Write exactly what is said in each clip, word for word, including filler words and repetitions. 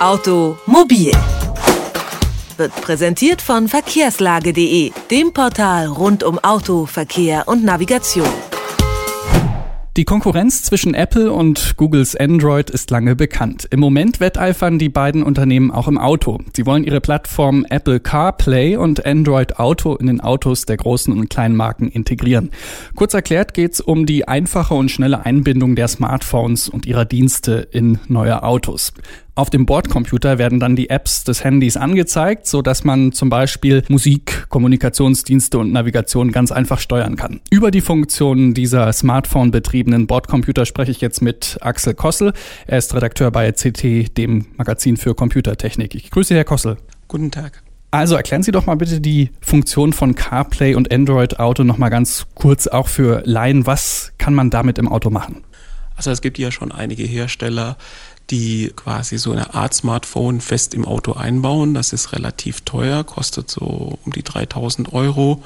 Automobil wird präsentiert von Verkehrslage punkt de, dem Portal rund um Auto, Verkehr und Navigation. Die Konkurrenz zwischen Apple und Googles Android ist lange bekannt. Im Moment wetteifern die beiden Unternehmen auch im Auto. Sie wollen ihre Plattformen Apple CarPlay und Android Auto in den Autos der großen und kleinen Marken integrieren. Kurz erklärt geht's um die einfache und schnelle Einbindung der Smartphones und ihrer Dienste in neue Autos. Auf dem Bordcomputer werden dann die Apps des Handys angezeigt, sodass man zum Beispiel Musik, Kommunikationsdienste und Navigation ganz einfach steuern kann. Über die Funktionen dieser Smartphone-betriebenen Bordcomputer spreche ich jetzt mit Axel Kossel. Er ist Redakteur bei C T, dem Magazin für Computertechnik. Ich grüße Herr Kossel. Guten Tag. Also erklären Sie doch mal bitte die Funktion von CarPlay und Android Auto nochmal ganz kurz, auch für Laien. Was kann man damit im Auto machen? Also es gibt ja schon einige Hersteller, die quasi so eine Art Smartphone fest im Auto einbauen. Das ist relativ teuer, kostet so um die dreitausend Euro.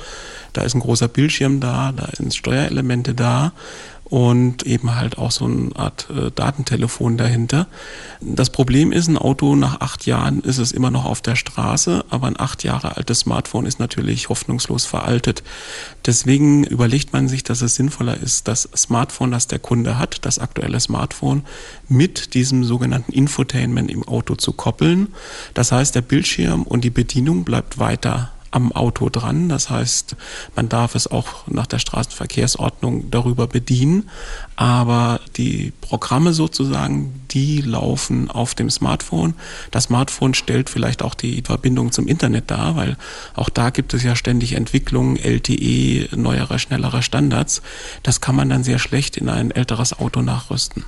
Da ist ein großer Bildschirm da, da sind Steuerelemente da und eben halt auch so eine Art äh, Datentelefon dahinter. Das Problem ist, ein Auto nach acht Jahren ist es immer noch auf der Straße, aber ein acht Jahre altes Smartphone ist natürlich hoffnungslos veraltet. Deswegen überlegt man sich, dass es sinnvoller ist, das Smartphone, das der Kunde hat, das aktuelle Smartphone, mit diesem sogenannten Infotainment im Auto zu koppeln. Das heißt, der Bildschirm und die Bedienung bleibt weiter am Auto dran. Das heißt, man darf es auch nach der Straßenverkehrsordnung darüber bedienen. Aber die Programme sozusagen, die laufen auf dem Smartphone. Das Smartphone stellt vielleicht auch die Verbindung zum Internet dar, weil auch da gibt es ja ständig Entwicklungen, L T E, neuere, schnellere Standards. Das kann man dann sehr schlecht in ein älteres Auto nachrüsten.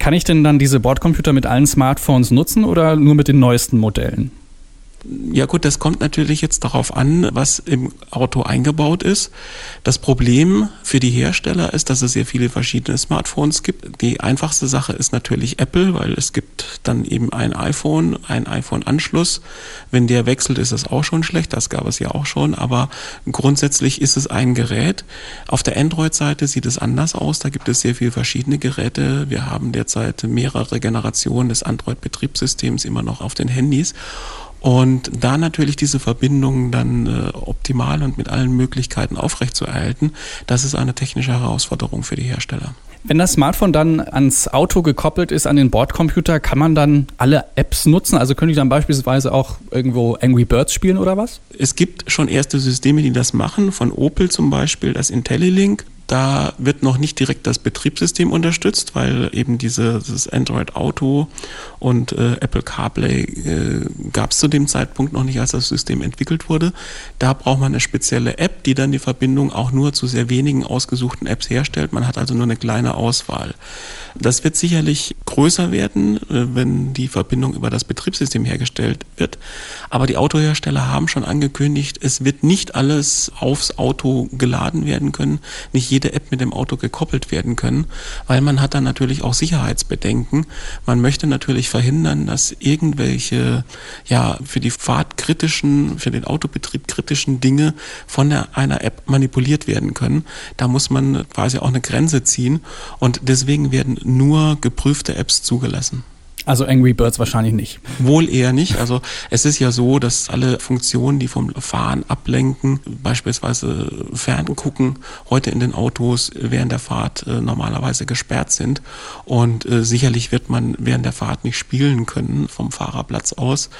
Kann ich denn dann diese Bordcomputer mit allen Smartphones nutzen oder nur mit den neuesten Modellen? Ja gut, das kommt natürlich jetzt darauf an, was im Auto eingebaut ist. Das Problem für die Hersteller ist, dass es sehr viele verschiedene Smartphones gibt. Die einfachste Sache ist natürlich Apple, weil es gibt dann eben ein iPhone, einen iPhone-Anschluss. Wenn der wechselt, ist es auch schon schlecht, das gab es ja auch schon, aber grundsätzlich ist es ein Gerät. Auf der Android-Seite sieht es anders aus, da gibt es sehr viele verschiedene Geräte. Wir haben derzeit mehrere Generationen des Android-Betriebssystems immer noch auf den Handys. Und da natürlich diese Verbindungen dann äh, optimal und mit allen Möglichkeiten aufrechtzuerhalten, das ist eine technische Herausforderung für die Hersteller. Wenn das Smartphone dann ans Auto gekoppelt ist, an den Bordcomputer, kann man dann alle Apps nutzen? Also können die dann beispielsweise auch irgendwo Angry Birds spielen oder was? Es gibt schon erste Systeme, die das machen, von Opel zum Beispiel das IntelliLink. Da wird noch nicht direkt das Betriebssystem unterstützt, weil eben dieses Android Auto und äh, Apple CarPlay äh, gab es zu dem Zeitpunkt noch nicht, als das System entwickelt wurde. Da braucht man eine spezielle App, die dann die Verbindung auch nur zu sehr wenigen ausgesuchten Apps herstellt. Man hat also nur eine kleine Auswahl. Das wird sicherlich größer werden, äh, wenn die Verbindung über das Betriebssystem hergestellt wird. Aber die Autohersteller haben schon angekündigt, es wird nicht alles aufs Auto geladen werden können, nicht jede App mit dem Auto gekoppelt werden können, weil man hat dann natürlich auch Sicherheitsbedenken. Man möchte natürlich verhindern, dass irgendwelche ja für die Fahrt kritischen, für den Autobetrieb kritischen Dinge von der, einer App manipuliert werden können. Da muss man quasi auch eine Grenze ziehen und deswegen werden nur geprüfte Apps zugelassen. Also Angry Birds wahrscheinlich nicht. Wohl eher nicht. Also es ist ja so, dass alle Funktionen, die vom Fahren ablenken, beispielsweise Ferngucken, heute in den Autos während der Fahrt äh, normalerweise gesperrt sind. Und äh, sicherlich wird man während der Fahrt nicht spielen können vom Fahrerplatz aus.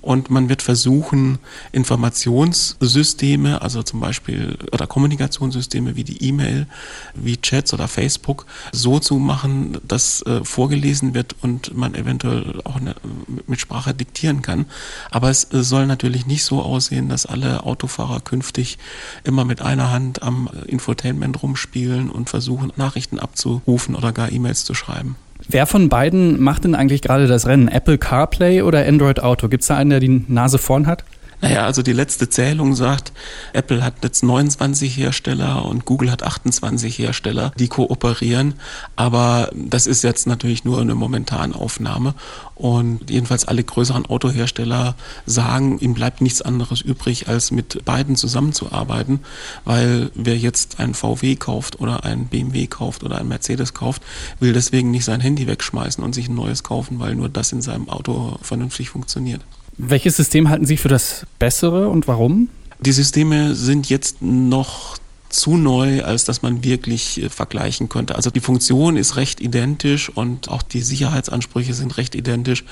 Und man wird versuchen, Informationssysteme, also zum Beispiel oder Kommunikationssysteme wie die E-Mail, wie Chats oder Facebook, so zu machen, dass äh, vorgelesen wird und man eventuell auch eine, mit Sprache diktieren kann. Aber es äh, soll natürlich nicht so aussehen, dass alle Autofahrer künftig immer mit einer Hand am Infotainment rumspielen und versuchen, Nachrichten abzurufen oder gar E-Mails zu schreiben. Wer von beiden macht denn eigentlich gerade das Rennen? Apple CarPlay oder Android Auto? Gibt es da einen, der die Nase vorn hat? Naja, also die letzte Zählung sagt, Apple hat jetzt neunundzwanzig Hersteller und Google hat achtundzwanzig Hersteller, die kooperieren. Aber das ist jetzt natürlich nur eine momentane Aufnahme. Und jedenfalls alle größeren Autohersteller sagen, ihm bleibt nichts anderes übrig, als mit beiden zusammenzuarbeiten. Weil wer jetzt einen V W kauft oder einen B M W kauft oder einen Mercedes kauft, will deswegen nicht sein Handy wegschmeißen und sich ein neues kaufen, weil nur das in seinem Auto vernünftig funktioniert. Welches System halten Sie für das bessere und warum? Die Systeme sind jetzt noch zu neu, als dass man wirklich vergleichen könnte. Also die Funktion ist recht identisch und auch die Sicherheitsansprüche sind recht identisch.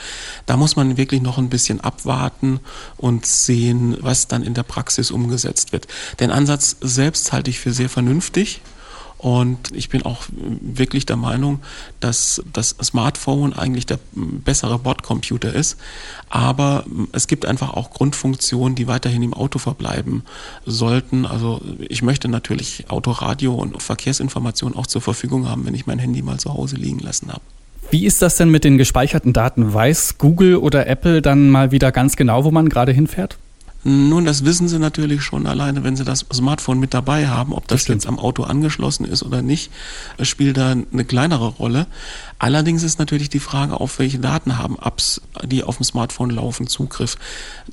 Da muss man wirklich noch ein bisschen abwarten und sehen, was dann in der Praxis umgesetzt wird. Den Ansatz selbst halte ich für sehr vernünftig. Und ich bin auch wirklich der Meinung, dass das Smartphone eigentlich der bessere Bordcomputer ist. Aber es gibt einfach auch Grundfunktionen, die weiterhin im Auto verbleiben sollten. Also ich möchte natürlich Autoradio und Verkehrsinformationen auch zur Verfügung haben, wenn ich mein Handy mal zu Hause liegen lassen habe. Wie ist das denn mit den gespeicherten Daten? Weiß Google oder Apple dann mal wieder ganz genau, wo man gerade hinfährt? Nun, das wissen Sie natürlich schon alleine, wenn Sie das Smartphone mit dabei haben, ob das, das jetzt am Auto angeschlossen ist oder nicht, spielt da eine kleinere Rolle. Allerdings ist natürlich die Frage, auf welche Daten haben Apps, die auf dem Smartphone laufen, Zugriff.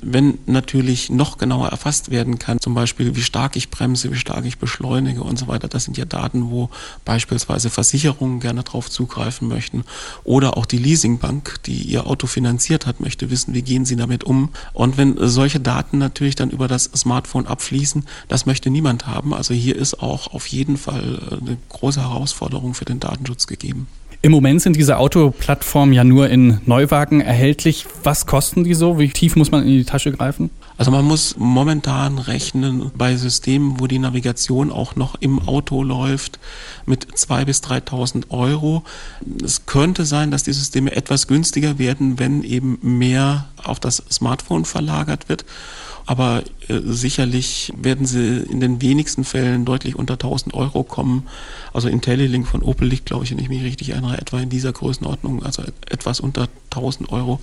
Wenn natürlich noch genauer erfasst werden kann, zum Beispiel wie stark ich bremse, wie stark ich beschleunige und so weiter, das sind ja Daten, wo beispielsweise Versicherungen gerne drauf zugreifen möchten oder auch die Leasingbank, die Ihr Auto finanziert hat, möchte wissen, wie gehen Sie damit um. Und wenn solche Daten natürlich dann über das Smartphone abfließen, das möchte niemand haben. Also hier ist auch auf jeden Fall eine große Herausforderung für den Datenschutz gegeben. Im Moment sind diese Autoplattformen ja nur in Neuwagen erhältlich. Was kosten die so? Wie tief muss man in die Tasche greifen? Also man muss momentan rechnen bei Systemen, wo die Navigation auch noch im Auto läuft, mit zweitausend bis dreitausend Euro. Es könnte sein, dass die Systeme etwas günstiger werden, wenn eben mehr auf das Smartphone verlagert wird. Aber äh, sicherlich werden sie in den wenigsten Fällen deutlich unter tausend Euro kommen. Also IntelliLink von Opel liegt, glaube ich, wenn ich mich richtig erinnere, etwa in dieser Größenordnung, also etwas unter tausend Euro.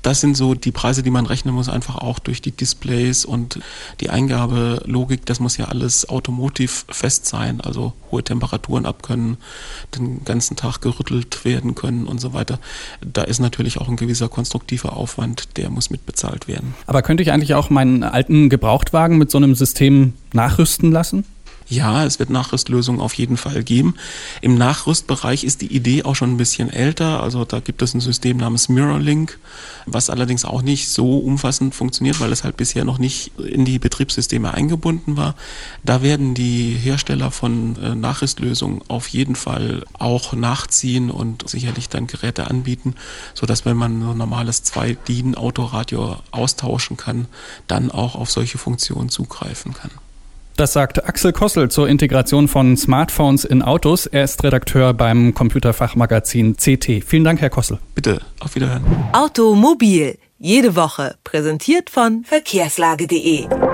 Das sind so die Preise, die man rechnen muss, einfach auch durch die Displays und die Eingabelogik. Das muss ja alles automotiv fest sein, also hohe Temperaturen abkönnen, den ganzen Tag gerüttelt werden können und so weiter. Da ist natürlich auch ein gewisser konstruktiver Aufwand, der muss mitbezahlt werden. Aber könnte ich eigentlich auch mal einen alten Gebrauchtwagen mit so einem System nachrüsten lassen? Ja, es wird Nachrüstlösungen auf jeden Fall geben. Im Nachrüstbereich ist die Idee auch schon ein bisschen älter. Also da gibt es ein System namens MirrorLink, was allerdings auch nicht so umfassend funktioniert, weil es halt bisher noch nicht in die Betriebssysteme eingebunden war. Da werden die Hersteller von Nachrüstlösungen auf jeden Fall auch nachziehen und sicherlich dann Geräte anbieten, sodass, wenn man ein normales zwei D I N-Autoradio austauschen kann, dann auch auf solche Funktionen zugreifen kann. Das sagt Axel Kossel zur Integration von Smartphones in Autos. Er ist Redakteur beim Computerfachmagazin C T. Vielen Dank, Herr Kossel. Bitte, auf Wiederhören. Automobil, jede Woche, präsentiert von Verkehrslage punkt de.